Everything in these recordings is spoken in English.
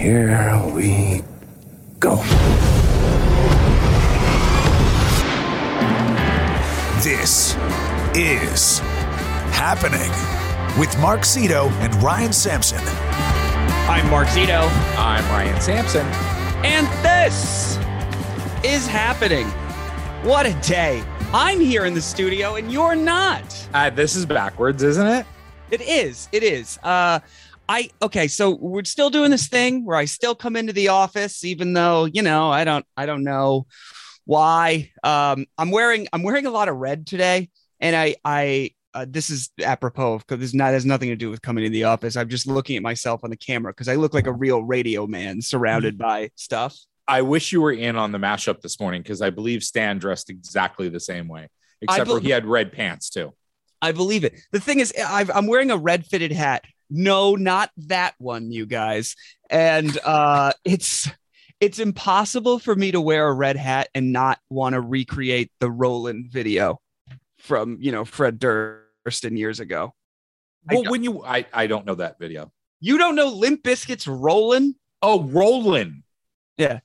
Here we go. This is Happening with Mark Zito and Ryan Sampson. I'm Mark Zito. I'm Ryan Sampson. And this is happening. What a day. I'm here in the studio and you're not. This is backwards, isn't it? It is. It is. Okay. So we're still doing this thing where I still come into the office, even though, you know, I don't know why. I'm wearing a lot of red today, and I this is apropos because this has nothing to do with coming to the office. I'm just looking at myself on the camera because I look like a real radio man surrounded by stuff. I wish you were in on the mashup this morning because I believe Stan dressed exactly the same way, except for he had red pants too. I believe it. The thing is, I'm wearing a red fitted hat. No, not that one, you guys. And it's impossible for me to wear a red hat and not want to recreate the Roland video from, you know, Fred Durston years ago. Well, I don't know that video. You don't know Limp Bizkit's Roland? Oh, Roland. Yeah.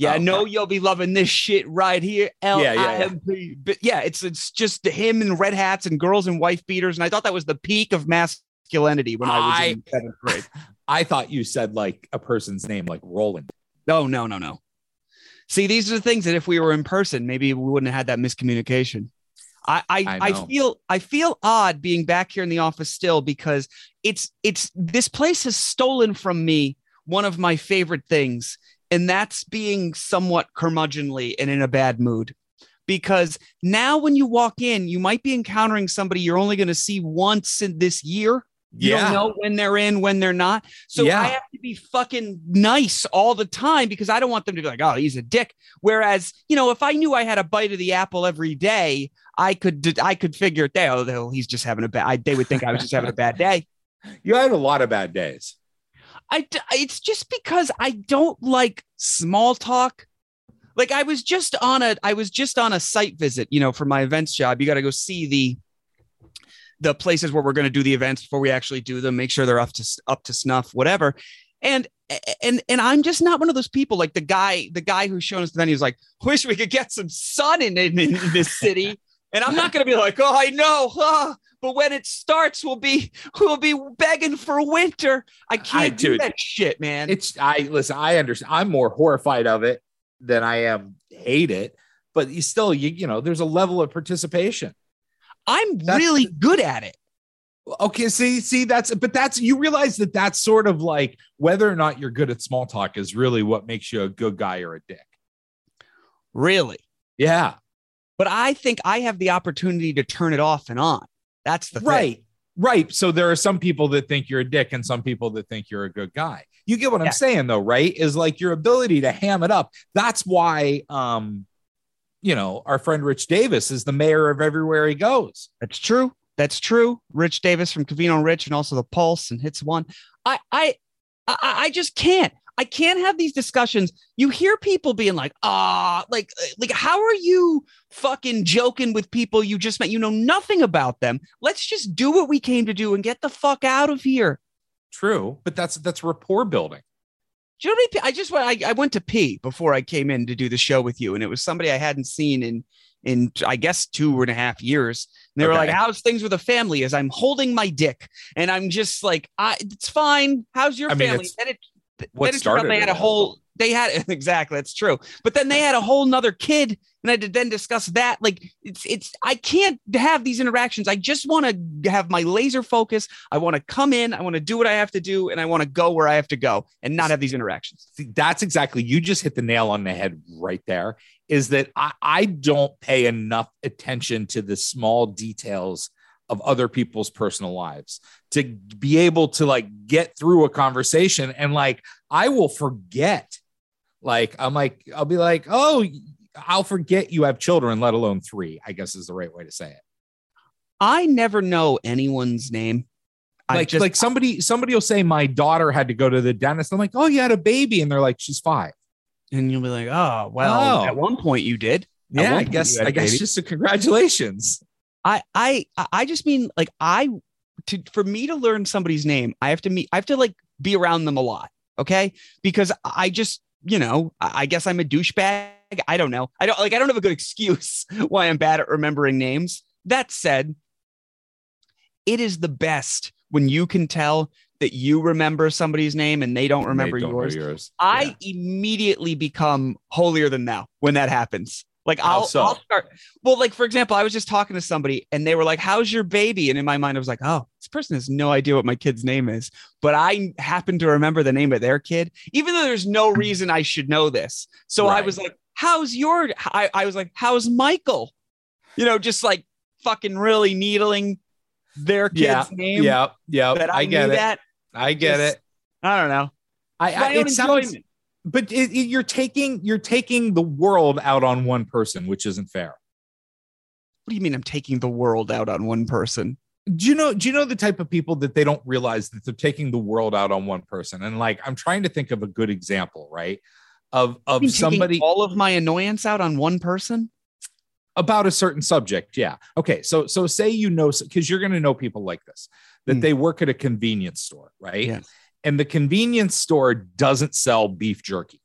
Yeah, I know you'll be loving this shit right here. L.I.M.P. But yeah, it's just him in red hats and girls in wife beaters. And I thought that was the peak of masculinity when I was in seventh grade. I thought you said like a person's name, like Roland. No. See, these are the things that if we were in person, maybe we wouldn't have had that miscommunication. I feel odd being back here in the office still because it's this place has stolen from me one of my favorite things, and that's being somewhat curmudgeonly and in a bad mood. Because now when you walk in, you might be encountering somebody you're only going to see once in this year. You don't know when they're in, when they're not. So I have to be fucking nice all the time because I don't want them to be like, oh, he's a dick. Whereas, you know, if I knew I had a bite of the apple every day, I could figure it out. Oh, he's just having a bad day. They would think I was just having a bad day. You had a lot of bad days. It's just because I don't like small talk. Like I was just on a site visit, you know, for my events job. You got to go see the places where we're going to do the events before we actually do them, make sure they're up to snuff, whatever. And I'm just not one of those people. Like the guy who's shown us the venue is like, wish we could get some sun in this city. And I'm not going to be like, oh, I know. Oh, but when it starts, we'll be begging for winter. I can't do that shit, man. I understand. I'm more horrified of it than I am hate it. But you still, you know, there's a level of participation. That's really good at it. Okay. See, you realize that's sort of like whether or not you're good at small talk is really what makes you a good guy or a dick. Really? Yeah. But I think I have the opportunity to turn it off and on. That's the thing. Right. So there are some people that think you're a dick and some people that think you're a good guy. You get what I'm saying, though, right? Is like your ability to ham it up. That's why, you know, our friend Rich Davis is the mayor of everywhere he goes. That's true. Rich Davis from Covino and Rich and also the Pulse and Hits One. I just can't. I can't have these discussions. You hear people being like, like, how are you fucking joking with people you just met? You know nothing about them. Let's just do what we came to do and get the fuck out of here. True. But that's rapport building. Do you know what I mean? I went to pee before I came in to do the show with you. And it was somebody I hadn't seen in I guess 2.5 years. And they were like, how's things with the family? As I'm holding my dick and I'm just like, it's fine. How's your family? Exactly. That's true. But then they had a whole nother kid and I had to then discuss that. Like it's, I can't have these interactions. I just want to have my laser focus. I want to come in. I want to do what I have to do. And I want to go where I have to go and not have these interactions. See, that's exactly. You just hit the nail on the head right there, is that I don't pay enough attention to the small details of other people's personal lives to be able to like get through a conversation. And like, I will forget, like, I'll be like, oh, I'll forget you have children, let alone 3, I guess is the right way to say it. I never know anyone's name. Like somebody will say my daughter had to go to the dentist. I'm like, oh, you had a baby. And they're like, she's 5. And you'll be like, oh, well, at one point you did. Yeah, I guess just a congratulations. I just mean like for me to learn somebody's name, I have to like be around them a lot. OK, because I just, you know, I guess I'm a douchebag. I don't know. I don't have a good excuse why I'm bad at remembering names. That said, it is the best when you can tell that you remember somebody's name and they don't remember yours. Yeah. I immediately become holier than thou when that happens. Like I'll start. Well, like, for example, I was just talking to somebody and they were like, how's your baby? And in my mind, I was like, oh, this person has no idea what my kid's name is. But I happen to remember the name of their kid, even though there's no reason I should know this. So right. I was like, how's Michael? You know, just like fucking really needling their kid's name. Yeah. Yeah. I get it. I don't know. You're taking the world out on one person, which isn't fair. What do you mean I'm taking the world out on one person? Do you know the type of people that they don't realize that they're taking the world out on one person? And like, I'm trying to think of a good example, right? Of somebody, all of my annoyance out on one person about a certain subject. Yeah. Okay. So say, you know, because you're going to know people like this, that they work at a convenience store, right? Yeah. And the convenience store doesn't sell beef jerky.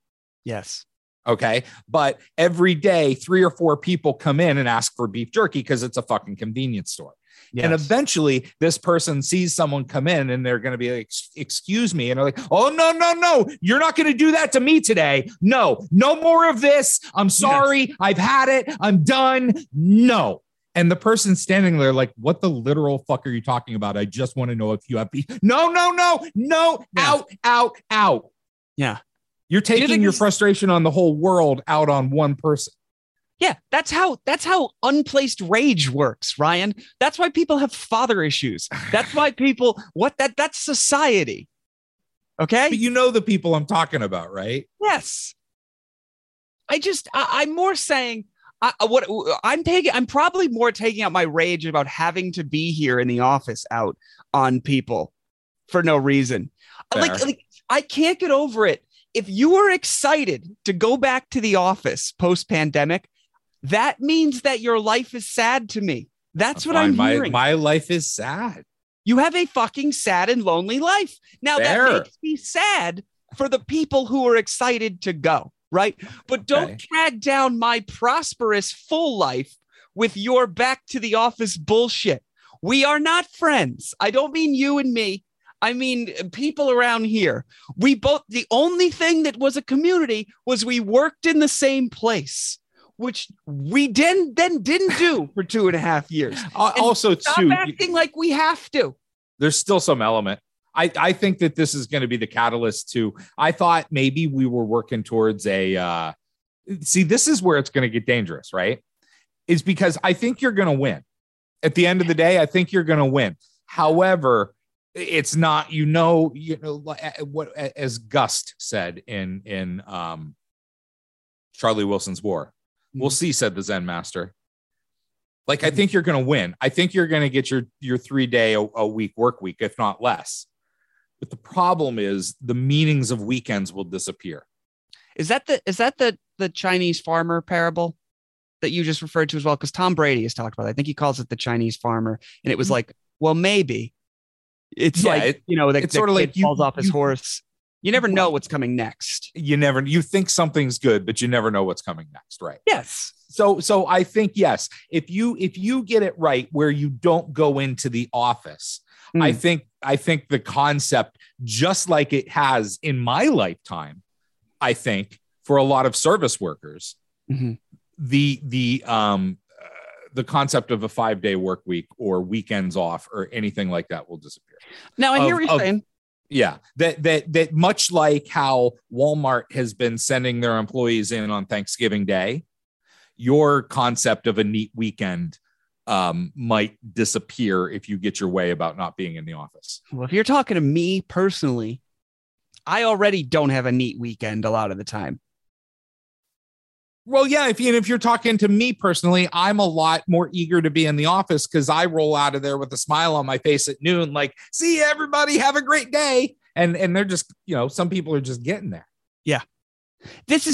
Yes. Okay. But every day, 3 or 4 people come in and ask for beef jerky because it's a fucking convenience store. Yes. And eventually this person sees someone come in and they're going to be like, excuse me. And they're like, oh, no. You're not going to do that to me today. No more of this. I'm sorry. Yes. I've had it. I'm done. No. And the person standing there like, what the literal fuck are you talking about? I just want to know if you have beef. No. Yeah. Out. Yeah. You're taking your frustration on the whole world out on one person. Yeah, that's how unplaced rage works, Ryan. That's why people have father issues. That's why people that's society. Okay. But you know the people I'm talking about, right? Yes. I'm more saying I'm probably more taking out my rage about having to be here in the office out on people for no reason. Like I can't get over it. If you are excited to go back to the office post-pandemic, that means that your life is sad to me. That's what I'm hearing. My life is sad. You have a fucking sad and lonely life. Now that makes me sad for the people who are excited to go. Right. But don't drag down my prosperous full life with your back to the office bullshit. We are not friends. I don't mean you and me. I mean, people around here. The only thing that was a community was we worked in the same place, which we then didn't do for 2.5 years. Also, stop acting like we have to. There's still some element. I think that this is going to be the catalyst to, I thought maybe we were working towards this is where it's going to get dangerous, right? Is because I think you're going to win. At the end of the day, I think you're going to win. However, it's not, you know, what, as Gust said in Charlie Wilson's War, we'll see, said the Zen master. Like, I think you're going to win. I think you're going to get your 3-day a week work week, if not less. But the problem is the meanings of weekends will disappear. Is that the Chinese farmer parable that you just referred to as well? Because Tom Brady has talked about it. I think he calls it the Chinese farmer. And it was like, well, maybe it's it's sort of like falls off his horse. You never know what's coming next. You think something's good, but you never know what's coming next. Right. Yes. So I think, yes, if you get it right where you don't go into the office, I think the concept, just like it has in my lifetime, I think for a lot of service workers, the concept of a 5-day work week or weekends off or anything like that will disappear. Now, I hear what you're saying. Yeah, that much like how Walmart has been sending their employees in on Thanksgiving Day, your concept of a neat weekend might disappear if you get your way about not being in the office. Well, if you're talking to me personally, I already don't have a neat weekend a lot of the time. Well, yeah, if you're talking to me personally, I'm a lot more eager to be in the office because I roll out of there with a smile on my face at noon, like, see you, everybody, have a great day. And they're just, you know, some people are just getting there. Yeah. It's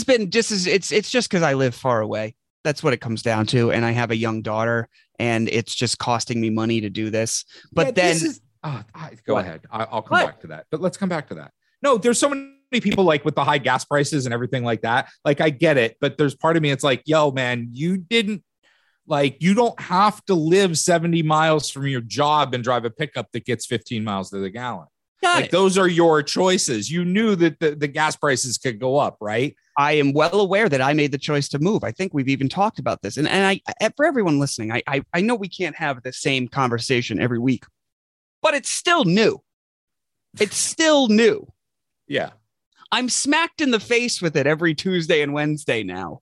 just because I live far away. That's what it comes down to. And I have a young daughter and it's just costing me money to do this. But yeah, then. Go ahead. I'll come back to that. But let's come back to that. No, there's so many people like with the high gas prices and everything like that. Like, I get it, but there's part of me, it's like, yo, man, you didn't like, you don't have to live 70 miles from your job and drive a pickup that gets 15 miles to the gallon. Like, those are your choices. You knew that the gas prices could go up, right? I am well aware that I made the choice to move. I think we've even talked about this. And I for everyone listening, I know we can't have the same conversation every week, but it's still new. It's still new. Yeah. I'm smacked in the face with it every Tuesday and Wednesday now,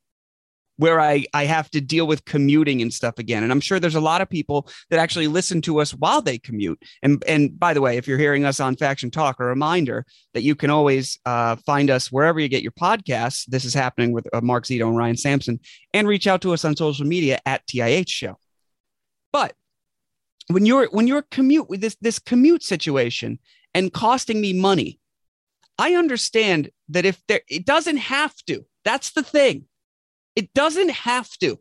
where I have to deal with commuting and stuff again. And I'm sure there's a lot of people that actually listen to us while they commute. And by the way, if you're hearing us on Faction Talk, a reminder that you can always find us wherever you get your podcasts. This is happening with Mark Zito and Ryan Sampson, and reach out to us on social media at TIH Show. But when you're commute with this commute situation and costing me money, I understand that if there, it doesn't have to. That's the thing. It doesn't have to.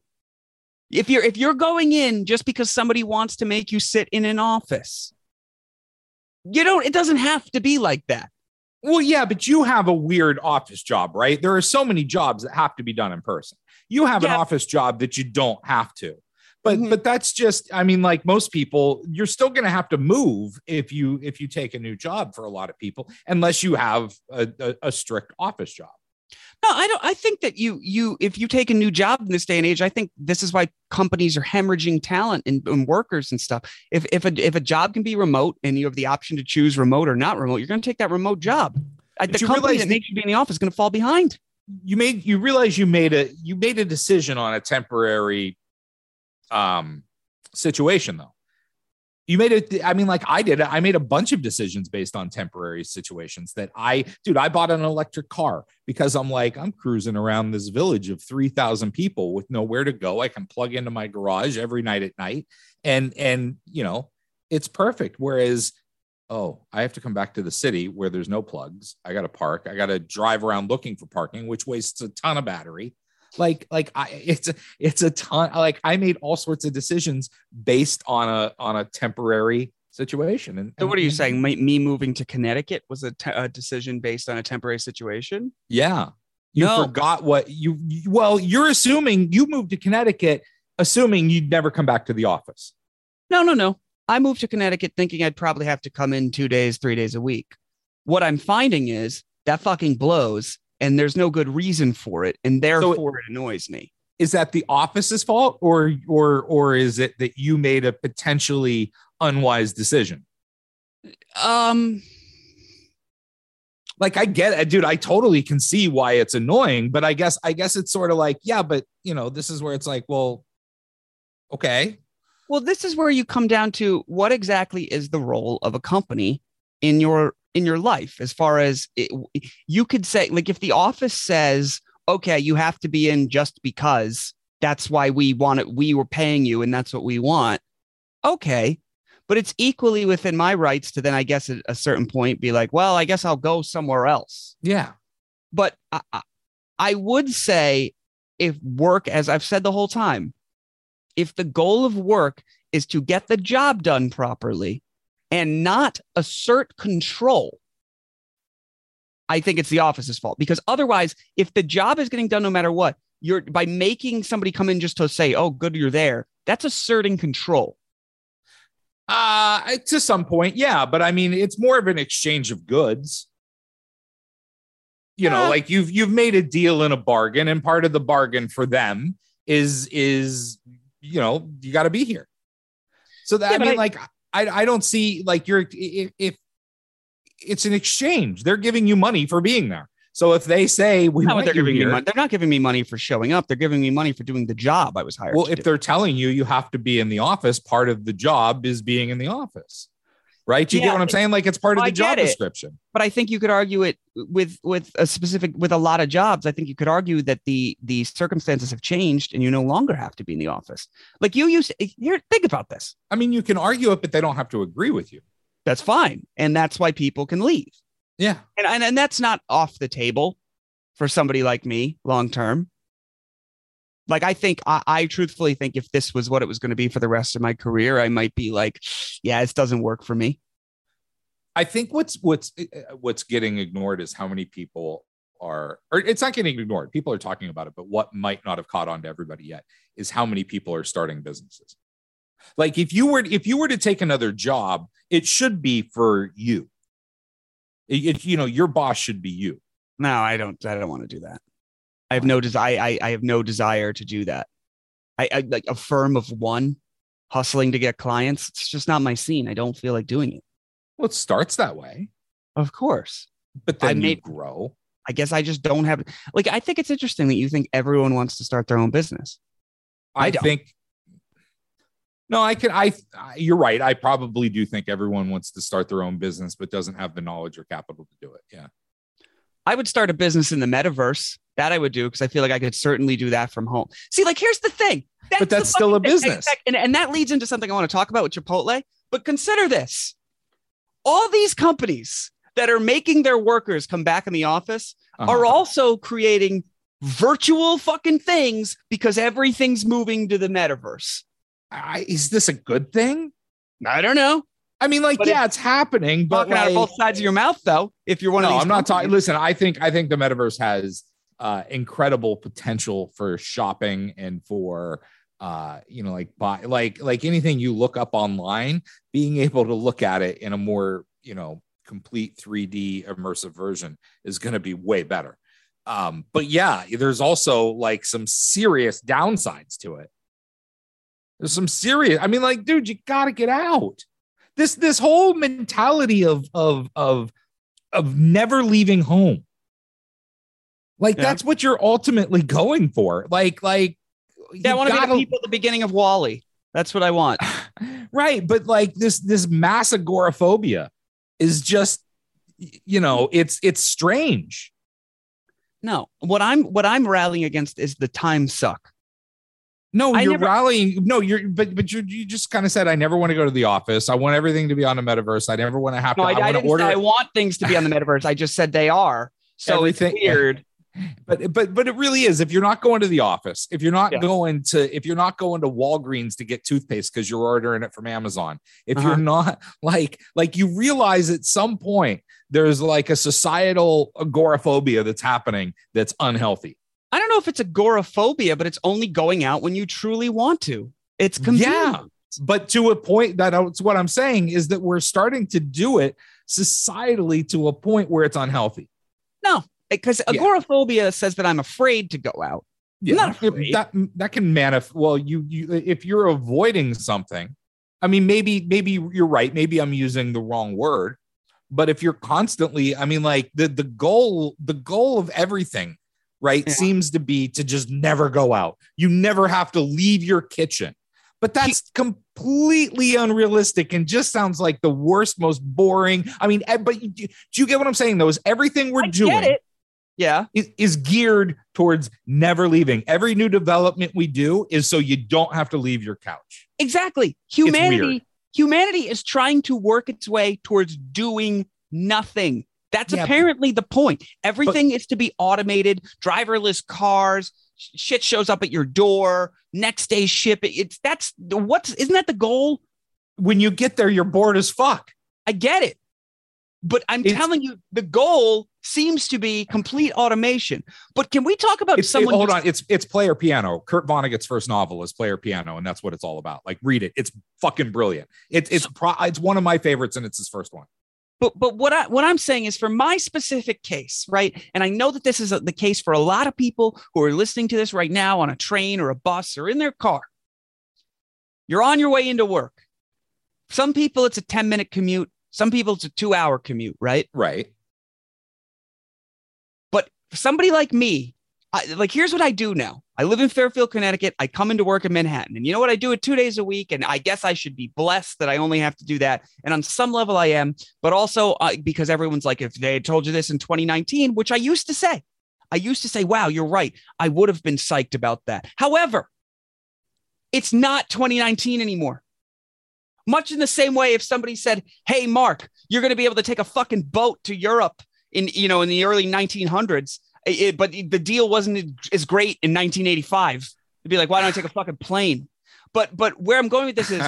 If you're going in just because somebody wants to make you sit in an office, you don't, it doesn't have to be like that. Well, yeah, but you have a weird office job, right? There are so many jobs that have to be done in person. You have an office job that you don't have to. But but that's just, I mean, like most people, you're still going to have to move if you take a new job for a lot of people, unless you have a strict office job. No, I don't. I think that you if you take a new job in this day and age, I think this is why companies are hemorrhaging talent and workers and stuff. If a job can be remote and you have the option to choose remote or not remote, you're going to take that remote job. The company that makes you be in the office is going to fall behind. You realize you made a decision on a temporary situation, though. You made it. I mean, like I did. I made a bunch of decisions based on temporary situations that I bought an electric car because I'm like, I'm cruising around this village of 3,000 people with nowhere to go. I can plug into my garage every night at night. And, you know, it's perfect. Whereas, oh, I have to come back to the city where there's no plugs. I got to park. I got to drive around looking for parking, which wastes a ton of battery. It's a ton. Like, I made all sorts of decisions based on a temporary situation. And so what are you saying? Me moving to Connecticut was a decision based on a temporary situation? Yeah. Forgot what you're assuming you moved to Connecticut, assuming you'd never come back to the office. No. I moved to Connecticut thinking I'd probably have to come in 2 days, 3 days a week. What I'm finding is that fucking blows. And there's no good reason for it. And therefore, it annoys me. Is that the office's fault or is it that you made a potentially unwise decision? Like, I get it, dude. I totally can see why it's annoying. But I guess it's sort of like, yeah, but, you know, this is where it's like, well, OK. Well, this is where you come down to what exactly is the role of a company in your life, as far as it, you could say, like, if the office says, okay, you have to be in just because that's why we want it. We were paying you and that's what we want. Okay. But it's equally within my rights to then, I guess, at a certain point be like, well, I guess I'll go somewhere else. Yeah. But I would say if work, as I've said the whole time, if the goal of work is to get the job done properly, and not assert control, I think it's the office's fault. Because otherwise, if the job is getting done no matter what, you're by making somebody come in just to say, oh, good, you're there, that's asserting control. To some point, yeah. But I mean, it's more of an exchange of goods. You know, like you've made a deal and a bargain, and part of the bargain for them is you know, you got to be here. So that, yeah, I don't see, like, you're, if it's an exchange, they're giving you money for being there. So if they say they're not giving me money for showing up, they're giving me money for doing the job I was hired. Well, if they're telling you have to be in the office, part of the job is being in the office, right? You get what I'm saying? Like, it's part of the job description. But I think you could argue it with a lot of jobs. I think you could argue that the circumstances have changed and you no longer have to be in the office. Like, you used to, here, think about this. I mean, you can argue it, but they don't have to agree with you. That's fine. And that's why people can leave. Yeah. And that's not off the table for somebody like me long term. Like, I think I truthfully think if this was what it was going to be for the rest of my career, I might be like, yeah, this doesn't work for me. I think what's getting ignored is how many people are, or it's not getting ignored. People are talking about it, but what might not have caught on to everybody yet is how many people are starting businesses. Like if you were to take another job, it should be for you. Your boss should be you. No, I don't want to do that. I have no desire. I have no desire to do that. I like a firm of one hustling to get clients. It's just not my scene. I don't feel like doing it. Well, it starts that way. Of course. But then you grow. I guess I just don't have, like, I think it's interesting that you think everyone wants to start their own business. I don't. You're right. I probably do think everyone wants to start their own business, but doesn't have the knowledge or capital to do it. Yeah. I would start a business in the metaverse. That I would do, because I feel like I could certainly do that from home. See, like, here's the thing. That's still a business. And that leads into something I want to talk about with Chipotle. But consider this. All these companies that are making their workers come back in the office are also creating virtual fucking things because everything's moving to the metaverse. Is this a good thing? I don't know. I mean, like, but yeah, it's happening. But like, out of both sides of your mouth, though, if you're one of these companies. Not talking. Listen, I think the metaverse has incredible potential for shopping and for, like anything you look up online, being able to look at it in a more, complete 3D immersive version is going to be way better. But yeah, there's also like some serious downsides to it. There's some serious, I mean, like, dude, you got to get out. This whole mentality of never leaving home. Like, that's what you're ultimately going for. I want to be the people at the beginning of Wall-E. That's what I want. Right. But like this mass agoraphobia is just, it's strange. No, what I'm rallying against is the time suck. No, you just kind of said, I never want to go to the office. I want everything to be on the metaverse. I never want to have to. I didn't say I want things to be on the metaverse. I just said they are. So everything, it's weird. But it really is. If you're not going to the office, if you're not going to Walgreens to get toothpaste because you're ordering it from Amazon, if you're not like you realize at some point there's like a societal agoraphobia that's happening that's unhealthy. I don't know if it's agoraphobia, but it's only going out when you truly want to. It's convenient. Yeah, but to a point, that's what I'm saying is that we're starting to do it societally to a point where it's unhealthy. No. Because agoraphobia says that I'm afraid to go out. Yeah. I'm not afraid. That can manifest. Well, you if you're avoiding something, I mean, maybe you're right. Maybe I'm using the wrong word. But if you're constantly, I mean, like the goal of everything, right, seems to be to just never go out. You never have to leave your kitchen. But that's completely unrealistic and just sounds like the worst, most boring. I mean, but do you get what I'm saying, though? Is everything we're doing is geared towards never leaving. Every new development we do is so you don't have to leave your couch. Exactly. Humanity is trying to work its way towards doing nothing. That's apparently the point. Everything is to be automated, driverless cars. Shit shows up at your door, next day ship. Isn't that the goal? When you get there, you're bored as fuck. I get it. But I'm telling you, the goal seems to be complete automation. But can we talk about someone? Hold on. It's Player Piano. Kurt Vonnegut's first novel is Player Piano. And that's what it's all about. Like, read it. It's fucking brilliant. It's one of my favorites. And it's his first one. But what I'm saying is, for my specific case, right? And I know that this is the case for a lot of people who are listening to this right now on a train or a bus or in their car. You're on your way into work. Some people, it's a 10-minute commute. Some people, it's a 2-hour commute, right? Right. But for somebody like me, here's what I do now. I live in Fairfield, Connecticut. I come into work in Manhattan. And you know what? I do it 2 days a week. And I guess I should be blessed that I only have to do that. And on some level I am. But also because everyone's like, if they had told you this in 2019, which I used to say, wow, you're right. I would have been psyched about that. However, it's not 2019 anymore. Much in the same way, if somebody said, hey, Mark, you're going to be able to take a fucking boat to Europe in the early 1900s. But the deal wasn't as great in 1985. It'd be like, why don't I take a fucking plane? But where I'm going with this is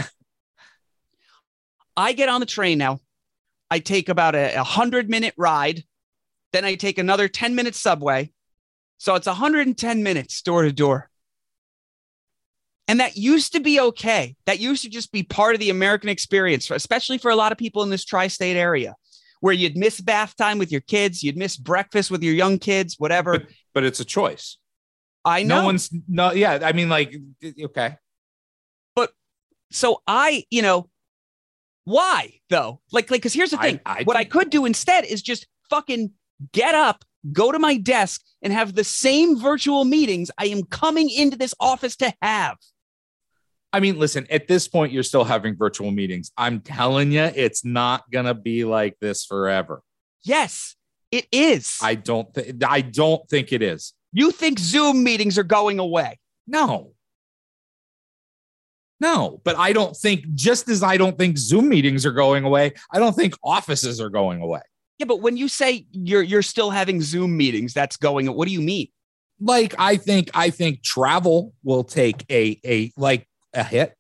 I get on the train now. I take about a 100-minute ride. Then I take another 10-minute subway. So it's 110 minutes door to door. And that used to be okay. That used to just be part of the American experience, especially for a lot of people in this tri-state area, where you'd miss bath time with your kids, you'd miss breakfast with your young kids, whatever. But it's a choice. I know. Yeah, I mean, like, okay. But so I, you know, why though? Like, because here's the thing. What I could do instead is just fucking get up, go to my desk, and have the same virtual meetings I am coming into this office to have. I mean, listen, at this point, you're still having virtual meetings. I'm telling you, it's not going to be like this forever. Yes, it is. I don't think it is. You think Zoom meetings are going away? No, but I don't think, just as I don't think Zoom meetings are going away, I don't think offices are going away. Yeah, but when you say you're still having Zoom meetings, that's going, what do you mean? Like, I think travel will take a hit.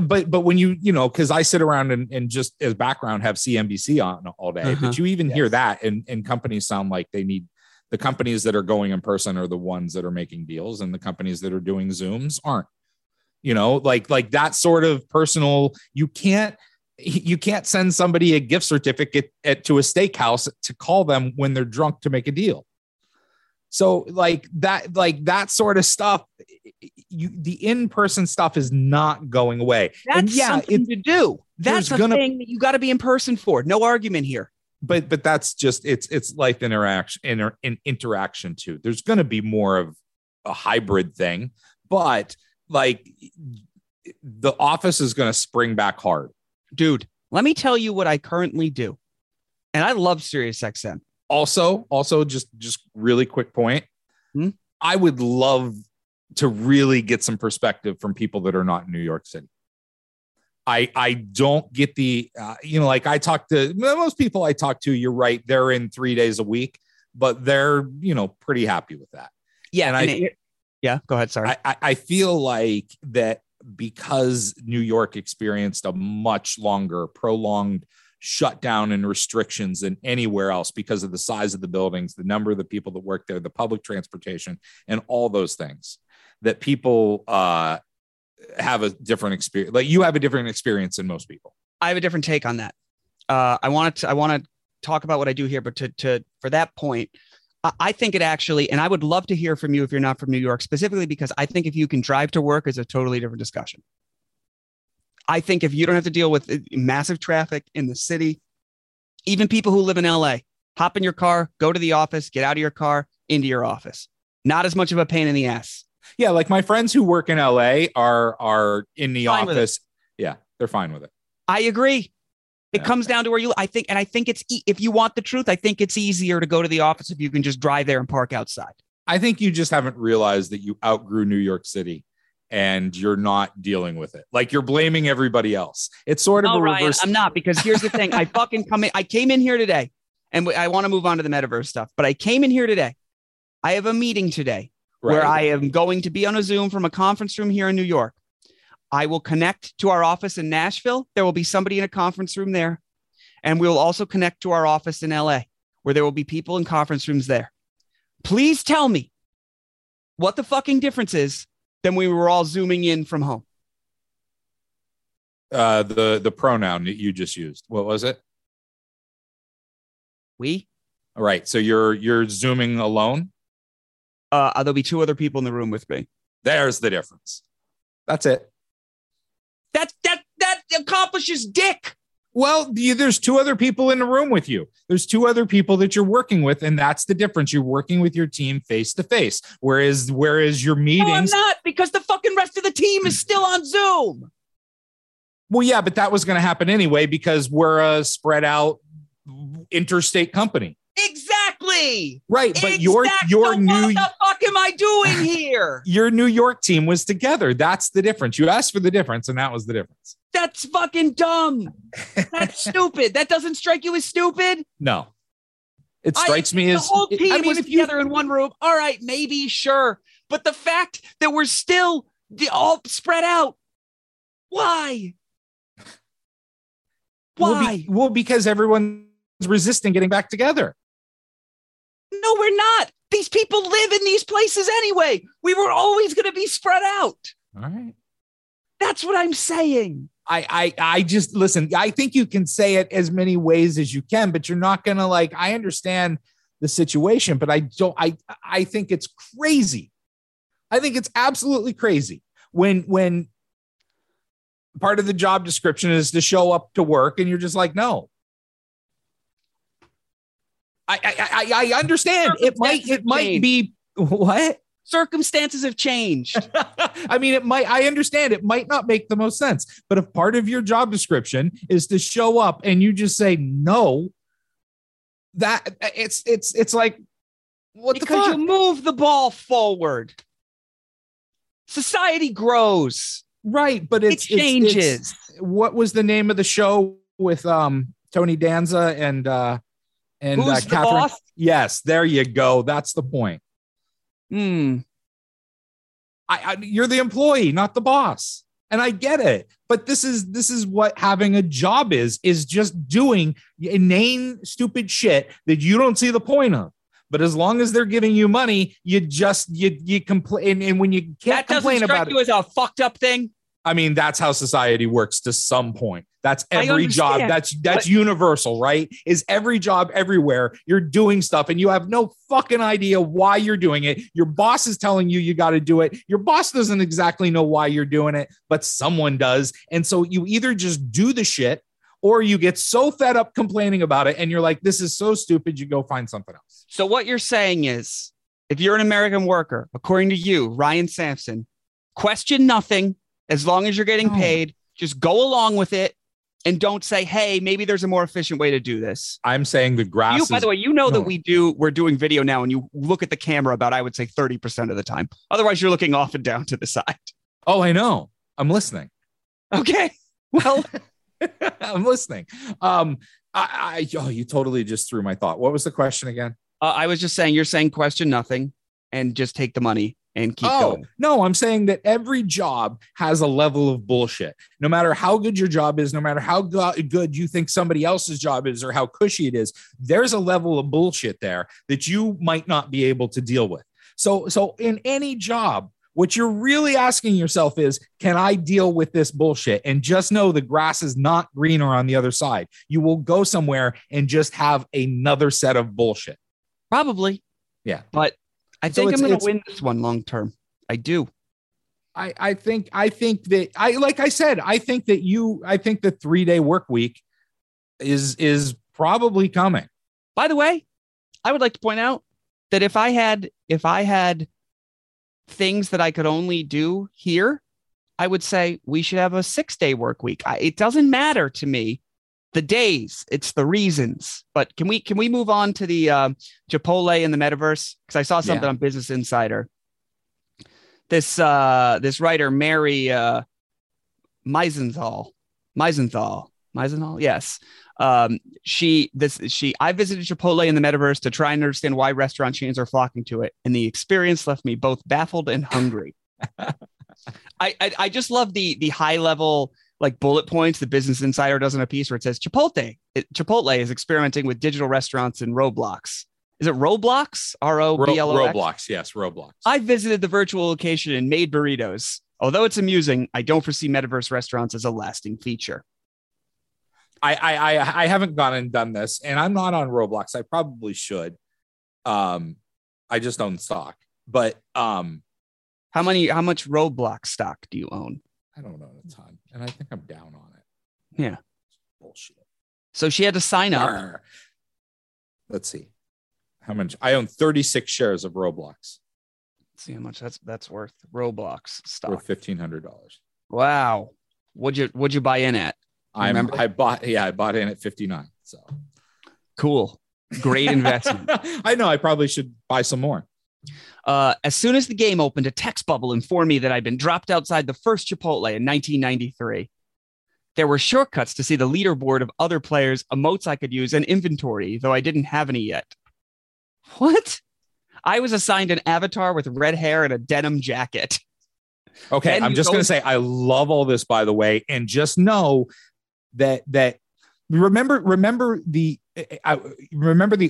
But when you know, because I sit around and just as background have CNBC on all day, but you even hear that and companies sound like they need, the companies that are going in person are the ones that are making deals, and the companies that are doing Zooms aren't, you know, like that sort of personal, you can't send somebody a gift certificate to a steakhouse to call them when they're drunk to make a deal. So like that sort of stuff, the in-person stuff is not going away. That's something to do. That's a thing that you got to be in person for. No argument here. But that's just, it's life interaction too. There's going to be more of a hybrid thing, but like the office is going to spring back hard. Dude, let me tell you what I currently do. And I love SiriusXM. Also, just really quick point. I would love to really get some perspective from people that are not in New York City. I don't get the, like I talk to most people I talk to, you're right. They're in 3 days a week, but they're, pretty happy with that. Yeah. And go ahead. Sorry. I feel like that because New York experienced a much longer prolonged shutdown and restrictions than anywhere else because of the size of the buildings, the number of the people that work there, the public transportation, and all those things, that people have a different experience. Like you have a different experience than most people. I have a different take on that. I want to talk about what I do here, but for that point, I think it actually, and I would love to hear from you if you're not from New York specifically, because I think if you can drive to work is a totally different discussion. I think if you don't have to deal with massive traffic in the city, even people who live in L.A., hop in your car, go to the office, get out of your car, into your office. Not as much of a pain in the ass. Yeah, like my friends who work in L.A. are in the office. Yeah, they're fine with it. I agree. It comes down to where you, I think it's, if you want the truth, I think it's easier to go to the office if you can just drive there and park outside. I think you just haven't realized that you outgrew New York City. And you're not dealing with it. Like you're blaming everybody else. It's sort of a reverse. Ryan, I'm not, because here's the thing. I came in here today, and I want to move on to the metaverse stuff, but I came in here today. I have a meeting today where I am going to be on a Zoom from a conference room here in New York. I will connect to our office in Nashville. There will be somebody in a conference room there. And we will also connect to our office in LA, where there will be people in conference rooms there. Please tell me what the fucking difference is. Then we were all Zooming in from home. The pronoun that you just used, what was it? We. All right. So you're Zooming alone. There'll be two other people in the room with me. There's the difference. That's it. That accomplishes dick. Well, there's two other people in the room with you. There's two other people that you're working with, and that's the difference. You're working with your team face to face, whereas your meetings. No, I'm not, because the fucking rest of the team is still on Zoom. Well, yeah, but that was going to happen anyway because we're a spread out interstate company. Exactly. Right, but your new. What the fuck am I doing here? Your New York team was together. That's the difference. You asked for the difference, and that was the difference. That's fucking dumb. That's stupid. That doesn't strike you as stupid? No. It strikes me as... The whole team was together in one room. All right, maybe, sure. But the fact that we're still all spread out, why? Why? Well, because everyone's resisting getting back together. No, we're not. These people live in these places anyway. We were always going to be spread out. All right. That's what I'm saying. I just listen. I think you can say it as many ways as you can, but you're not going to like, I understand the situation, but I don't, I think it's crazy. I think it's absolutely crazy when part of the job description is to show up to work and you're just like, no. I understand it might be what? Circumstances have changed. I mean, I understand it might not make the most sense, but if part of your job description is to show up and you just say no, that it's like, what the fuck? Because you move the ball forward. Society grows. Right. But it changes. What was the name of the show with Tony Danza and Who's Catherine? The boss? Yes, there you go. That's the point. You're the employee, not the boss. And I get it. But this is what having a job is just doing inane, stupid shit that you don't see the point of. But as long as they're giving you money, you complain. And when you can't complain about it. That doesn't strike you as a fucked up thing? I mean, that's how society works to some point. That's every job. That's universal, right? Is every job everywhere. You're doing stuff and you have no fucking idea why you're doing it. Your boss is telling you got to do it. Your boss doesn't exactly know why you're doing it, but someone does. And so you either just do the shit or you get so fed up complaining about it and you're like, this is so stupid. You go find something else. So what you're saying is, if you're an American worker, according to you, Ryan Sampson, question nothing. As long as you're getting paid, just go along with it and don't say, hey, maybe there's a more efficient way to do this. I'm saying the grass is... By the way, that we're doing video now and you look at the camera about, I would say 30% of the time. Otherwise, you're looking off and down to the side. Oh, I know. I'm listening. Okay. Well, I'm listening. You totally just threw my thought. What was the question again? I was just saying, you're saying question nothing and just take the money. And keep going. No, I'm saying that every job has a level of bullshit. No matter how good your job is, no matter how good you think somebody else's job is or how cushy it is, there's a level of bullshit there that you might not be able to deal with. So in any job, what you're really asking yourself is, can I deal with this bullshit? And just know the grass is not greener on the other side. You will go somewhere and just have another set of bullshit. Probably. Yeah. But I think I'm going to win this one long term. I do. I think the 3-day work week is probably coming. By the way, I would like to point out that if I had things that I could only do here, I would say we should have a 6-day work week. It doesn't matter to me. The days, it's the reasons. But can we move on to the Chipotle in the metaverse? Because I saw something on Business Insider. This writer, Mary Meisenthal. Yes. I visited Chipotle in the metaverse to try and understand why restaurant chains are flocking to it. And the experience left me both baffled and hungry. I just love the high level, like bullet points. The Business Insider does in a piece where it says Chipotle is experimenting with digital restaurants in Roblox. Is it Roblox? R-O-B-L-O-X? Roblox, yes, Roblox. I visited the virtual location and made burritos. Although it's amusing, I don't foresee metaverse restaurants as a lasting feature. I haven't gone and done this, and I'm not on Roblox. I probably should. I just own stock. But how much Roblox stock do you own? I don't know a ton, and I think I'm down on it. Yeah. Bullshit. So she had to sign up. Let's see. How much? I own 36 shares of Roblox. Let's see how much that's worth. Roblox stock. Worth $1,500. Wow. What'd you buy in at? I bought in at 59. So cool. Great investment. I know. I probably should buy some more. As soon as the game opened, a text bubble informed me that I'd been dropped outside the first Chipotle in 1993. There were shortcuts to see the leaderboard of other players, emotes I could use, and inventory, though I didn't have any yet. What? I was assigned an avatar with red hair and a denim jacket. Okay, I'm just going to say I love all this, by the way, and just know that Remember the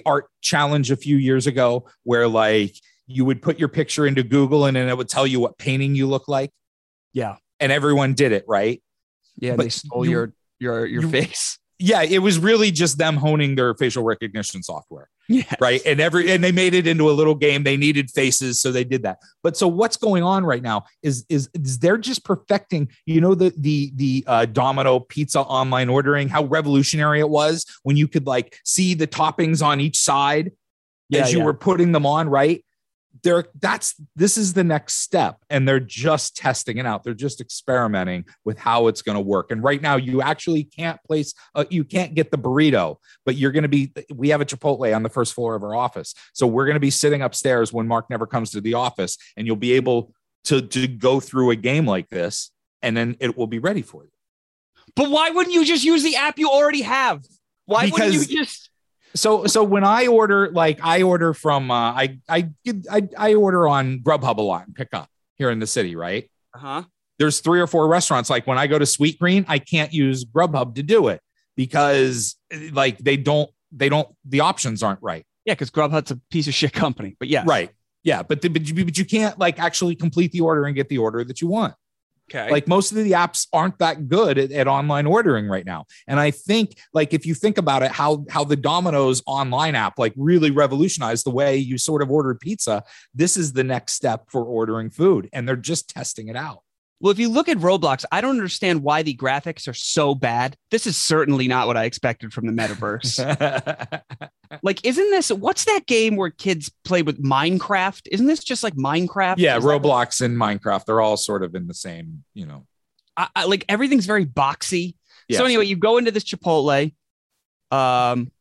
art challenge a few years ago where like you would put your picture into Google and then it would tell you what painting you look like. Yeah. And everyone did it, right? Yeah. But they stole your face. Yeah. It was really just them honing their facial recognition software. Yes. Right. And they made it into a little game. They needed faces. So they did that. But so what's going on right now is they're just perfecting, you know, the Domino pizza online ordering, how revolutionary it was when you could like see the toppings on each side as you were putting them on. Right. This is the next step, and they're just testing it out. They're just experimenting with how it's going to work. And right now, you actually can't you can't get the burrito, but you're going to be. We have a Chipotle on the first floor of our office, so we're going to be sitting upstairs when Mark never comes to the office, and you'll be able to go through a game like this, and then it will be ready for you. But why wouldn't you just use the app you already have? Why wouldn't you just? So when I order, like I order from, I order on Grubhub a lot and pick up here in the city, right? Uh-huh. There's 3 or 4 restaurants. Like when I go to Sweet Green, I can't use Grubhub to do it because like they don't, the options aren't right. Yeah. Cause Grubhub's a piece of shit company, but yeah. Right. Yeah. But you can't like actually complete the order and get the order that you want. Okay. Like most of the apps aren't that good at online ordering right now. And I think like, if you think about it, how the Domino's online app, like really revolutionized the way you sort of ordered pizza. This is the next step for ordering food, and they're just testing it out. Well, if you look at Roblox, I don't understand why the graphics are so bad. This is certainly not what I expected from the metaverse. Like, isn't this, what's that game where kids play with Minecraft? Isn't this just like Minecraft? Yeah, Roblox and Minecraft. They're all sort of in the same, you know. I like everything's very boxy. Yes. So anyway, you go into this Chipotle and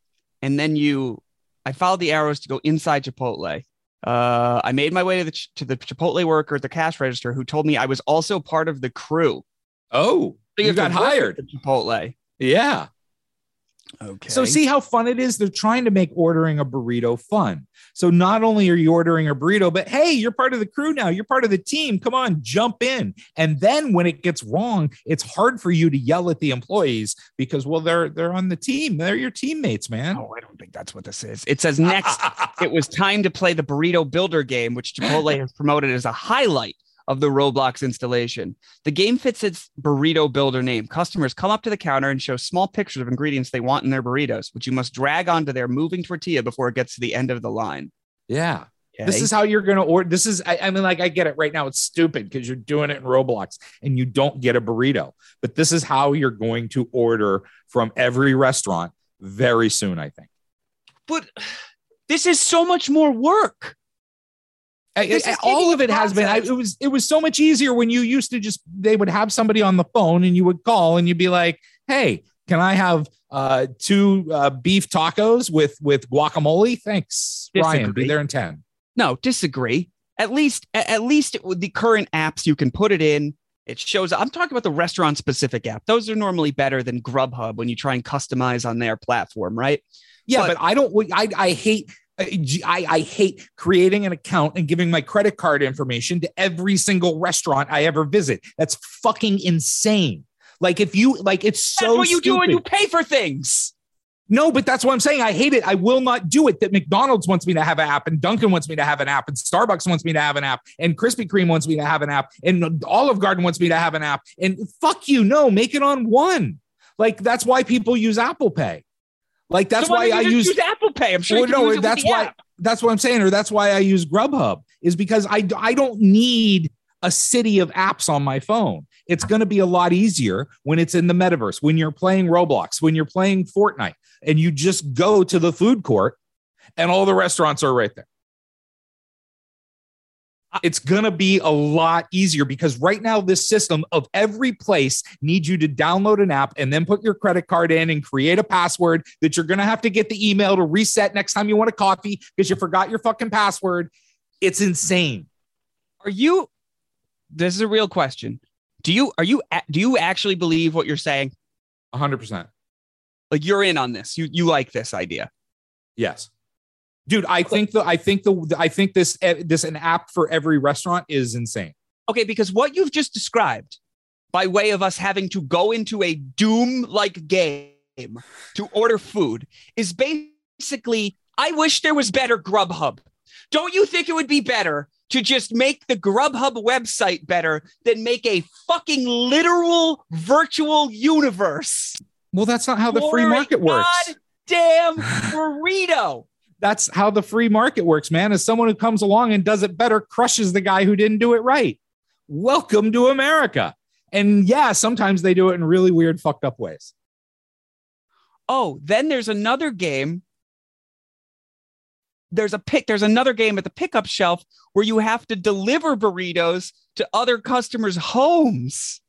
then I followed the arrows to go inside Chipotle. I made my way to the Chipotle worker at the cash register, who told me I was also part of the crew. Oh, so you got hired at Chipotle. Yeah. Okay. So see how fun it is. They're trying to make ordering a burrito fun. So not only are you ordering a burrito, but hey, you're part of the crew now. You're part of the team. Come on, jump in. And then when it gets wrong, it's hard for you to yell at the employees because, well, they're on the team. They're your teammates, man. Oh, I don't think that's what this is. It says next, it was time to play the burrito builder game, which Chipotle has promoted as a highlight of the Roblox installation. The game fits its burrito builder name. Customers come up to the counter and show small pictures of ingredients they want in their burritos, which you must drag onto their moving tortilla before it gets to the end of the line. Yeah. Okay. This is how you're going to order. This is, I mean, like I get it right now. It's stupid because you're doing it in Roblox and you don't get a burrito, but this is how you're going to order from every restaurant very soon, I think. But this is so much more work. All of it has been. It was so much easier when you used to just, they would have somebody on the phone and you would call and you'd be like, hey, can I have two beef tacos with guacamole? Thanks, disagree. Ryan. Be there in 10. No, disagree. At least with the current apps, you can put it in. It shows. I'm talking about the restaurant specific app. Those are normally better than Grubhub when you try and customize on their platform, right? Yeah, but I don't. I hate creating an account and giving my credit card information to every single restaurant I ever visit. That's fucking insane. Like if you like, it's so that's what you stupid. Do when you pay for things. No, but that's what I'm saying. I hate it. I will not do it. That McDonald's wants me to have an app, and Dunkin' wants me to have an app, and Starbucks wants me to have an app, and Krispy Kreme wants me to have an app, and Olive Garden wants me to have an app. And fuck you, no, make it on one. Like that's why people use Apple Pay. Like that's so why I use Apple Pay. I'm sure you know that's what I'm saying, or that's why I use Grubhub is because I don't need a city of apps on my phone. It's going to be a lot easier when it's in the metaverse, when you're playing Roblox, when you're playing Fortnite, and you just go to the food court and all the restaurants are right there. It's going to be a lot easier because right now this system of every place needs you to download an app and then put your credit card in and create a password that you're going to have to get the email to reset next time you want a coffee because you forgot your fucking password. It's insane. This is a real question. Do you actually believe what you're saying? 100%. Like you're in on this. You like this idea. Yes. Dude, I think this an app for every restaurant is insane. Okay, because what you've just described by way of us having to go into a Doom-like game to order food is basically, I wish there was better Grubhub. Don't you think it would be better to just make the Grubhub website better than make a fucking literal virtual universe? Well, that's not how the free market works. Goddamn burrito. That's how the free market works, man. As someone who comes along and does it better crushes the guy who didn't do it right. Welcome to America. And yeah, sometimes they do it in really weird, fucked up ways. Oh, then there's another game. There's another game at the pickup shelf where you have to deliver burritos to other customers' homes.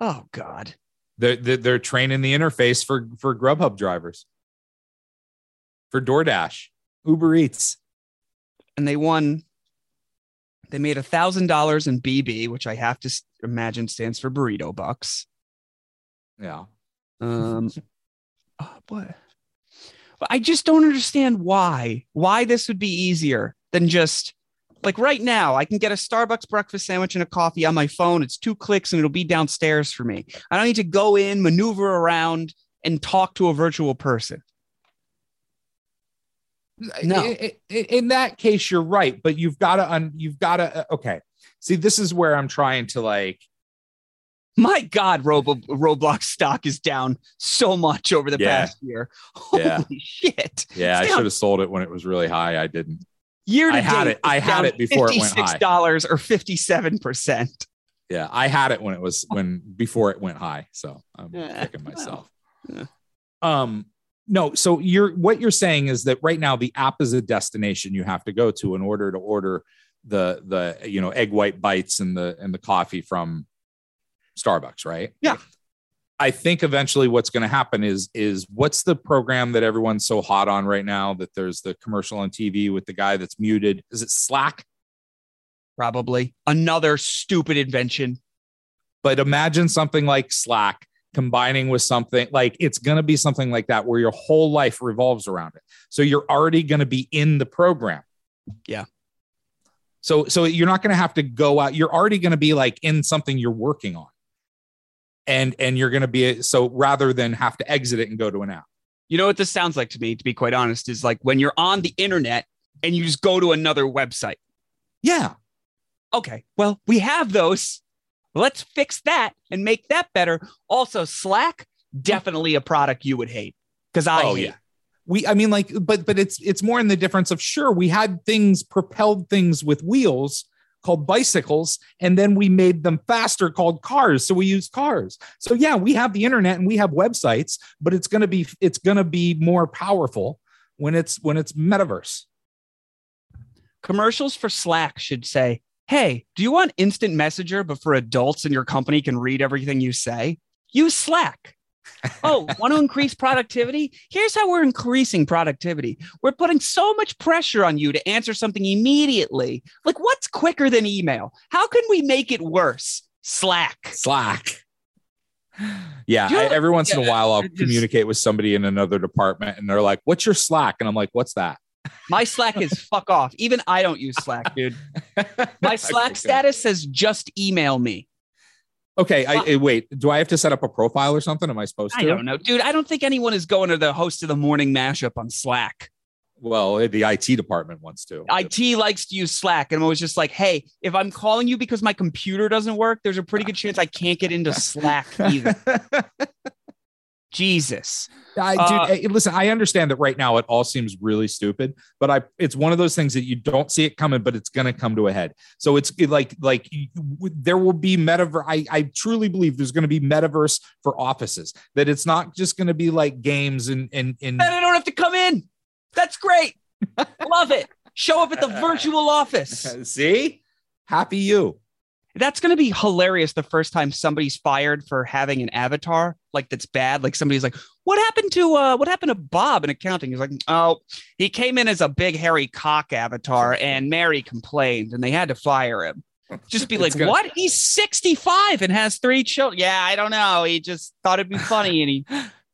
Oh God. They're training the interface for Grubhub drivers. For DoorDash, Uber Eats. And they won. They made $1,000 in BB, which I have to imagine stands for burrito bucks. Yeah. But I just don't understand why this would be easier than just like right now. I can get a Starbucks breakfast sandwich and a coffee on my phone. It's 2 clicks and it'll be downstairs for me. I don't need to go in, maneuver around and talk to a virtual person. No, in that case, you're right. But you've got to. OK, see, this is where I'm trying to like. My God, Roblox stock is down so much over the past year. Holy shit. Yeah, I should have sold it when it was really high. I didn't. Year to date, I had it before it went high. $56 or 57%. Yeah, I had it when it was before it went high. So I'm kicking myself. Yeah. No, so what you're saying is that right now the app is a destination you have to go to in order to order the egg white bites and the coffee from Starbucks, right? Yeah. I think eventually what's going to happen is what's the program that everyone's so hot on right now that there's the commercial on TV with the guy that's muted? Is it Slack? Probably. Another stupid invention. But imagine something like Slack combining with something like it's going to be something like that where your whole life revolves around it. So you're already going to be in the program. Yeah. So you're not going to have to go out. You're already going to be like in something you're working on. And you're going to be, so rather than have to exit it and go to an app. You know what this sounds like to me, to be quite honest, is like when you're on the internet and you just go to another website. Yeah. Okay. Well, we have those. Let's fix that and make that better. Also, Slack, definitely a product you would hate because I hate. Yeah. But it's more in the difference of, sure, we had things, propelled things with wheels called bicycles, and then we made them faster called cars. So we use cars. So yeah, we have the internet and we have websites, but it's going to be more powerful when it's metaverse. Commercials for Slack should say, hey, do you want instant messenger, but for adults and your company can read everything you say? Use Slack. Oh, want to increase productivity? Here's how we're increasing productivity. We're putting so much pressure on you to answer something immediately. Like, what's quicker than email? How can we make it worse? Slack. Yeah, every once in a while, I'll communicate with somebody in another department and they're like, what's your Slack? And I'm like, what's that? My Slack is fuck off. Even I don't use Slack, dude. My Slack status says just email me. Okay, wait. Do I have to set up a profile or something? Am I supposed to? I don't know, dude. I don't think anyone is going to the host of the morning mashup on Slack. Well, the IT department wants to. IT likes to use Slack. And I was just like, hey, if I'm calling you because my computer doesn't work, there's a pretty good chance I can't get into Slack either. Jesus. Dude, listen, I understand that right now it all seems really stupid, but it's one of those things that you don't see it coming, but it's going to come to a head. So it's like there will be metaverse. I truly believe there's going to be metaverse for offices, that it's not just going to be like games and I don't have to come in. That's great. Love it. Show up at the virtual office. See? Happy you. That's going to be hilarious the first time somebody's fired for having an avatar like that's bad. Like somebody's like, what happened to Bob in accounting? He's like, oh, he came in as a big hairy cock avatar and Mary complained and they had to fire him. Just be like, what? He's 65 and has 3 children. Yeah, I don't know. He just thought it'd be funny. And he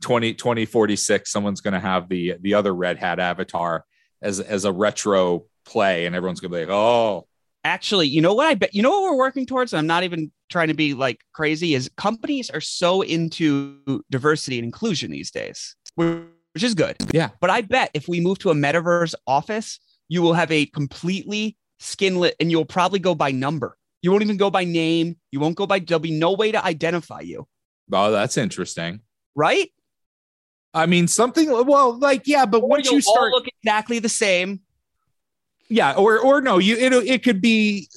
2046. Someone's going to have the other red hat avatar as a retro play. And everyone's going to be like, oh, Actually, you know what I bet? You know what we're working towards? I'm not even trying to be like crazy, is companies are so into diversity and inclusion these days, which is good. Yeah. But I bet if we move to a metaverse office, you will have a completely skinlit, and you'll probably go by number. You won't even go by name. You won't go by, there'll be no way to identify you. Oh, that's interesting. Right? I mean, something, well, like, yeah, but once you start, all look exactly the same. Yeah, or no, it could be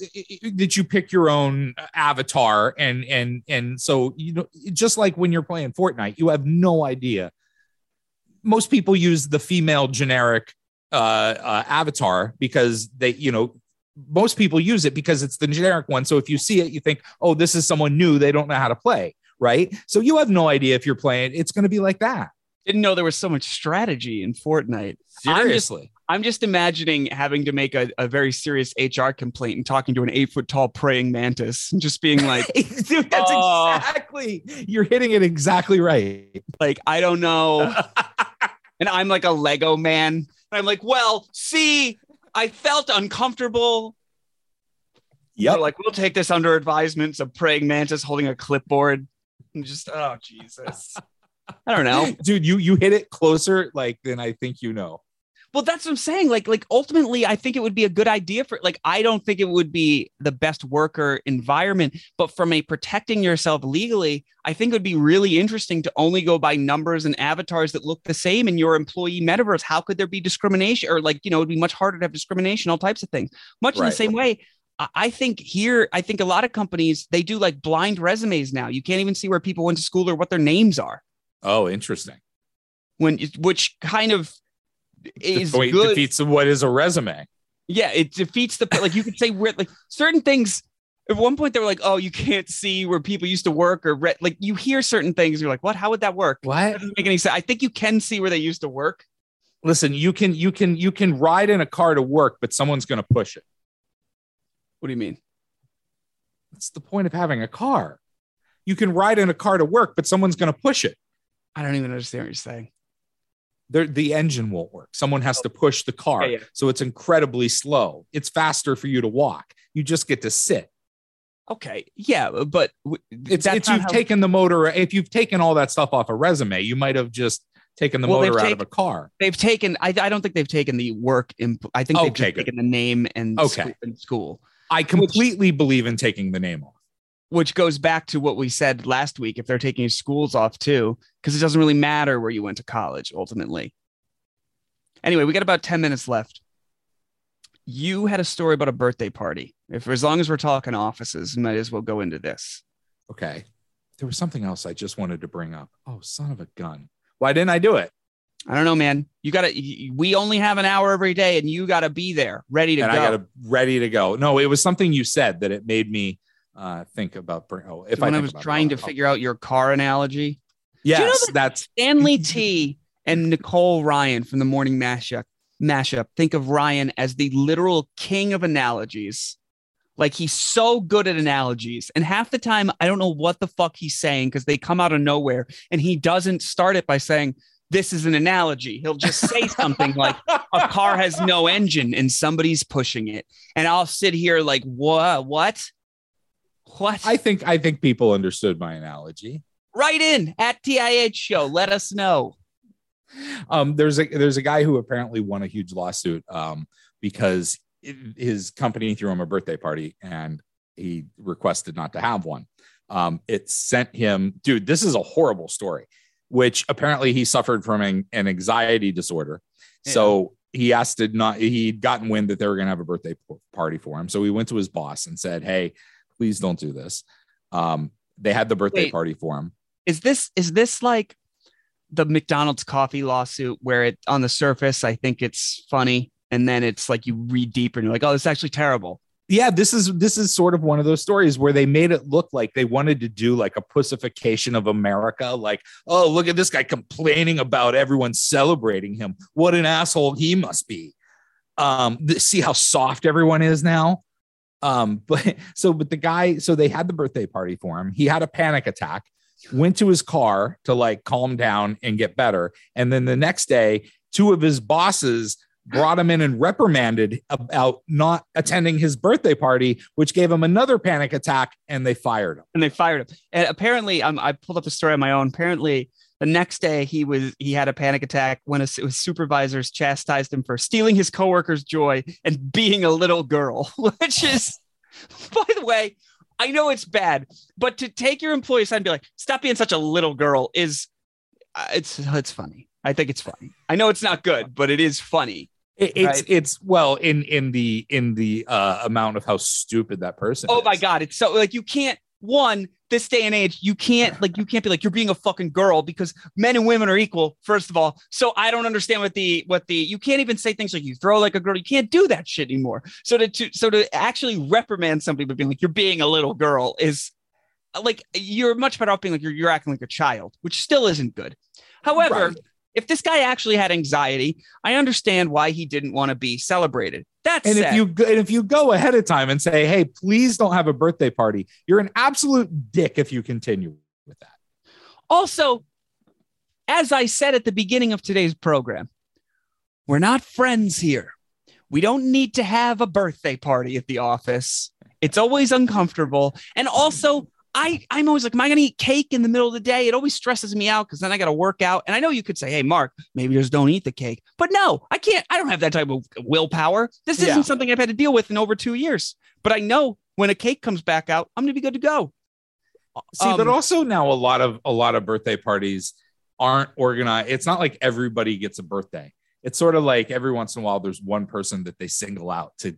that you pick your own avatar, and so, you know, just like when you're playing Fortnite, you have no idea. Most people use the female generic avatar because they, you know, most people use it because it's the generic one. So if you see it, you think, oh, this is someone new. They don't know how to play, right? So you have no idea if you're playing. It's going to be like that. Didn't know there was so much strategy in Fortnite. Seriously. I'm just imagining having to make a very serious HR complaint and talking to an 8-foot-tall praying mantis and just being like, dude, that's exactly, you're hitting it exactly right. Like, I don't know. And I'm like a Lego man. And I'm like, well, see, I felt uncomfortable. Yeah. Like, we'll take this under advisement. It's a praying mantis holding a clipboard and just, oh, Jesus. I don't know. Dude, you hit it closer like than I think, you know. Well, that's what I'm saying. Like ultimately, I think it would be a good idea for, like, I don't think it would be the best worker environment, but from a protecting yourself legally, I think it would be really interesting to only go by numbers and avatars that look the same in your employee metaverse. How could there be discrimination? Or, like, you know, it'd be much harder to have discrimination, all types of things. Much right. In the same way, I think a lot of companies, they do like blind resumes now. You can't even see where people went to school or what their names are. Oh, interesting. Which kind of is good. Defeats what is a resume. Yeah, it defeats the, like, you could say weird, like, certain things. At one point, they were like, "Oh, you can't see where people used to work," or like, you hear certain things, you're like, "What? How would that work? What? It doesn't make any sense." I think you can see where they used to work. Listen, you can ride in a car to work, but someone's going to push it. What do you mean? That's the point of having a car. You can ride in a car to work, but someone's going to push it. I don't even understand what you're saying. The engine won't work. Someone has to push the car. Yeah. So it's incredibly slow. It's faster for you to walk. You just get to sit. Okay. Yeah. But you've taken the motor. If you've taken all that stuff off a resume, you might have just taken the motor out of a car. They've taken, I don't think they've taken the work. I think they've just taken the name and school. I completely believe in taking the name off. Which goes back to what we said last week, if they're taking schools off too, because it doesn't really matter where you went to college, ultimately. Anyway, we got about 10 minutes left. You had a story about a birthday party. As long as we're talking offices, we might as well go into this. Okay. There was something else I just wanted to bring up. Oh, son of a gun. Why didn't I do it? I don't know, man. We only have an hour every day, and you got to be there, ready to go. I got to ready to go. No, it was something you said that it made me think about. Oh, if so, when I was trying to figure out your car analogy. Yes, you know that's Stanley T and Nicole Ryan from the Morning Mashup. Think of Ryan as the literal king of analogies. Like, he's so good at analogies, and half the time I don't know what the fuck he's saying because they come out of nowhere, and he doesn't start it by saying, "This is an analogy." He'll just say something like, "A car has no engine and somebody's pushing it," and I'll sit here like, what? What? I think people understood my analogy. Write in at TIH Show. Let us know. There's a guy who apparently won a huge lawsuit because his company threw him a birthday party and he requested not to have one. It sent him, dude, this is a horrible story, which apparently he suffered from an anxiety disorder. Yeah. So he asked to not, he'd gotten wind that they were going to have a birthday party for him. So he went to his boss and said, "Hey, please don't do this." They had the birthday party for him. Is this like the McDonald's coffee lawsuit where it, on the surface, I think it's funny, and then it's like you read deeper and you're like, oh, it's actually terrible. Yeah, this is sort of one of those stories where they made it look like they wanted to do like a pussification of America. Like, oh, look at this guy complaining about everyone celebrating him. What an asshole he must be. See how soft everyone is now. But the guy, so they had the birthday party for him. He had a panic attack, went to his car to like calm down and get better. And then the next day, two of his bosses brought him in and reprimanded about not attending his birthday party, which gave him another panic attack, and they fired him. And apparently, I pulled up a story on my own. Apparently, the next day he had a panic attack when his supervisors chastised him for stealing his coworker's joy and being a little girl, which is, by the way, I know it's bad, but to take your employee's side and be like, stop being such a little girl is it's funny. I think it's funny. I know it's not good, but it is funny. It's well in the amount of how stupid that person is. Oh my God. It's so like, you can't, this day and age, you can't be like, you're being a fucking girl, because men and women are equal, first of all. So I don't understand what the you can't even say things like you throw like a girl. You can't do that shit anymore. So to actually reprimand somebody by being like, you're being a little girl is like, you're much better off being like, you're acting like a child, which still isn't good. However, right. If this guy actually had anxiety, I understand why he didn't want to be celebrated. If you go ahead of time and say, hey, please don't have a birthday party, you're an absolute dick if you continue with that. Also, as I said at the beginning of today's program, we're not friends here. We don't need to have a birthday party at the office. It's always uncomfortable. And also, I'm always like, am I going to eat cake in the middle of the day? It always stresses me out because then I got to work out. And I know you could say, hey, Mark, maybe just don't eat the cake. But no, I can't. I don't have that type of willpower. This isn't something I've had to deal with in over 2 years. But I know when a cake comes back out, I'm going to be good to go. See, but also now a lot of birthday parties aren't organized. It's not like everybody gets a birthday. It's sort of like every once in a while, there's one person that they single out to,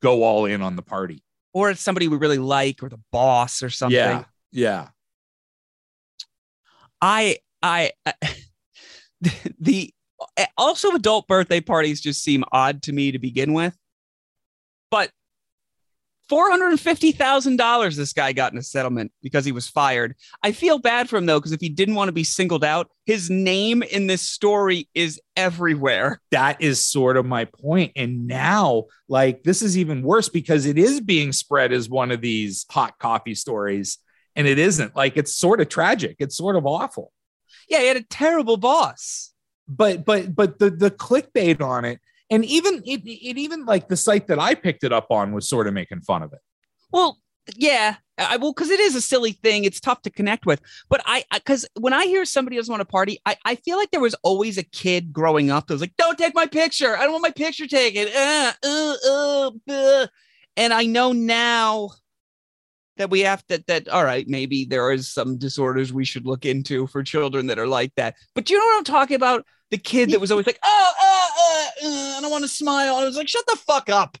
go all in on the party. Or it's somebody we really like, or the boss, or something. Yeah, yeah. Also adult birthday parties just seem odd to me to begin with. But $450,000 this guy got in a settlement because he was fired. I feel bad for him though, because if he didn't want to be singled out, his name in this story is everywhere. That is sort of my point. And now, like, this is even worse because it is being spread as one of these hot coffee stories, and it isn't. Like, it's sort of tragic. It's sort of awful. Yeah, he had a terrible boss. But the clickbait on it. And even it like the site that I picked it up on was sort of making fun of it. Well, yeah, I will, because it is a silly thing. It's tough to connect with. But because when I hear somebody doesn't want to party, I feel like there was always a kid growing up that was like, don't take my picture. I don't want my picture taken. And I know now that we have that. All right, maybe there is some disorders we should look into for children that are like that. But you know what I'm talking about? The kid that was always like, I don't want to smile. I was like, shut the fuck up.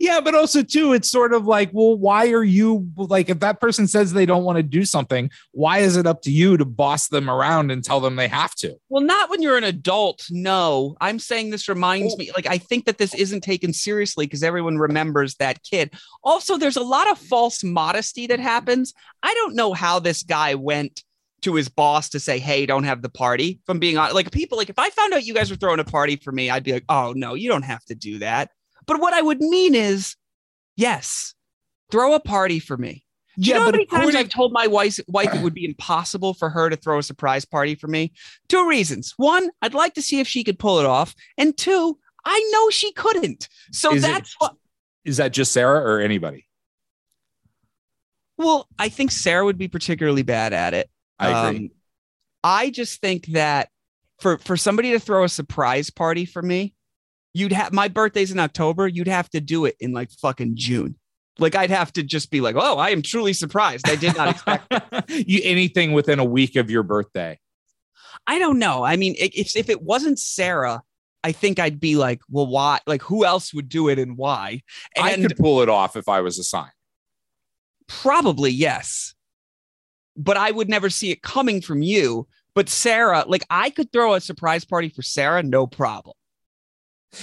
Yeah, but also too, it's sort of like, well, why are you like, if that person says they don't want to do something, why is it up to you to boss them around and tell them they have to? Well, not when you're an adult. No, I'm saying this reminds me, like, I think that this isn't taken seriously because everyone remembers that kid. Also, there's a lot of false modesty that happens. I don't know how this guy went to his boss to say, hey, don't have the party. From being on, like, people, like, if I found out you guys were throwing a party for me, I'd be like, oh no, you don't have to do that. But what I would mean is, yes, throw a party for me. Do you know how many times I've told my wife it would be impossible for her to throw a surprise party for me? Two reasons. One, I'd like to see if she could pull it off. And two, I know she couldn't. So is that just Sarah or anybody? Well, I think Sarah would be particularly bad at it. I agree. I just think that for somebody to throw a surprise party for me, you'd have, my birthday's in October. You'd have to do it in like fucking June. Like, I'd have to just be like, oh, I am truly surprised. I did not expect anything within a week of your birthday. I don't know. I mean, if it wasn't Sarah, I think I'd be like, well, why? Like, who else would do it and why? And I could pull it off if I was assigned. Probably, yes. But I would never see it coming from you. But Sarah, like, I could throw a surprise party for Sarah, no problem.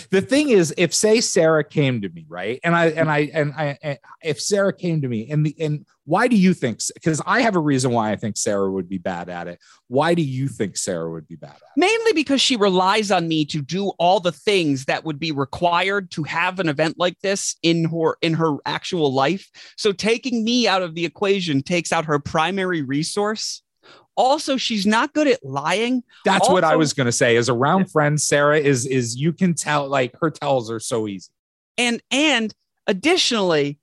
The thing is, if say Sarah came to me, right? And if Sarah came to me, and why do you think? Because I have a reason why I think Sarah would be bad at it. Why do you think Sarah would be bad at it? Mainly because she relies on me to do all the things that would be required to have an event like this in her actual life. So taking me out of the equation takes out her primary resource. Also, she's not good at lying. That's also what I was going to say is around friends. Sarah is you can tell, like, her tells are so easy. And additionally,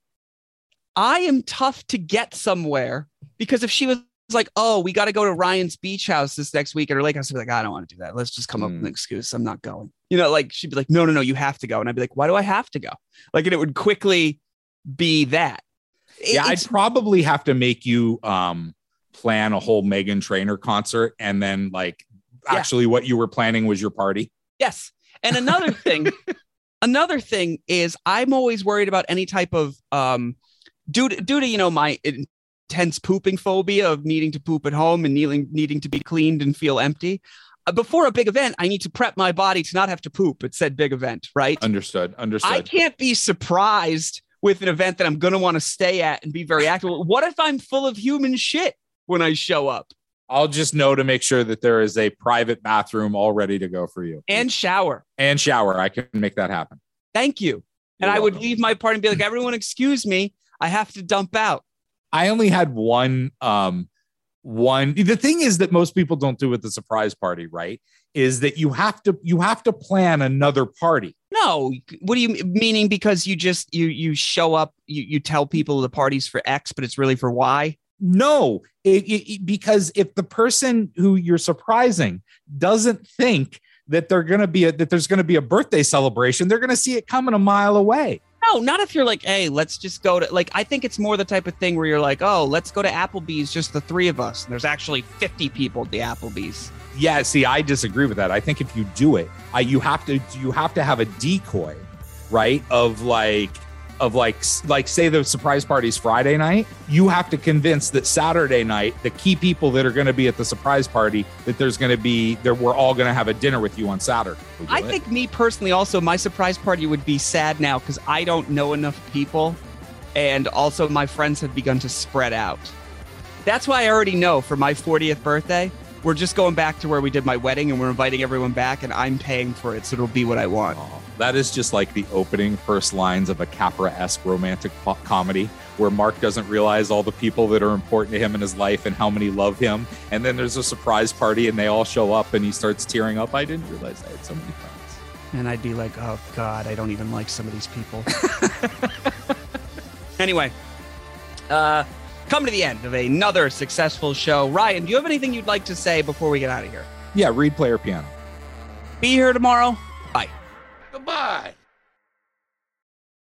I am tough to get somewhere, because if she was like, oh, we got to go to Ryan's beach house this next week at her lake house, I'd be like, I don't want to do that. Let's just come up with an excuse. I'm not going. You know, like, she'd be like, no, you have to go. And I'd be like, why do I have to go? Like, and it would quickly be that. Yeah, I'd probably have to make you plan a whole Meghan Trainor concert. And then, like, actually what you were planning was your party. Yes. And another thing, is I'm always worried about any type of due to, you know, my intense pooping phobia of needing to poop at home and needing to be cleaned and feel empty. Before a big event, I need to prep my body to not have to poop at said big event. Right. Understood. I can't be surprised with an event that I'm going to want to stay at and be very active. What if I'm full of human shit when I show up? I'll just know to make sure that there is a private bathroom all ready to go for you. And shower. I can make that happen. Thank you. You're welcome. I would leave my party and be like, everyone, excuse me, I have to dump out. I only had one. The thing is that most people don't do with the surprise party, right? Is that you have to plan another party. No, what do you meaning? Because you show up, you tell people the party's for X, but it's really for Y. No, because if the person who you're surprising doesn't think that there's going to be a birthday celebration, they're going to see it coming a mile away. No, not if you're like, hey, let's just go to, like, I think it's more the type of thing where you're like, oh, let's go to Applebee's, just the three of us. And there's actually 50 people at the Applebee's. Yeah, see, I disagree with that. I think if you do it, you have to have a decoy, right? Of like, say the surprise party's Friday night, you have to convince that Saturday night, the key people that are going to be at the surprise party, that there's going to be there. We're all going to have a dinner with you on Saturday. I think me personally, also my surprise party would be sad now because I don't know enough people. And also my friends have begun to spread out. That's why I already know for my 40th birthday, we're just going back to where we did my wedding and we're inviting everyone back and I'm paying for it. So it'll be what I want. Oh. That is just like the opening first lines of a Capra-esque romantic comedy where Mark doesn't realize all the people that are important to him in his life and how many love him. And then there's a surprise party and they all show up and he starts tearing up. I didn't realize I had so many friends. And I'd be like, oh, God, I don't even like some of these people. Anyway, come to the end of another successful show. Ryan, do you have anything you'd like to say before we get out of here? Yeah, read Player Piano. Be here tomorrow. Bye.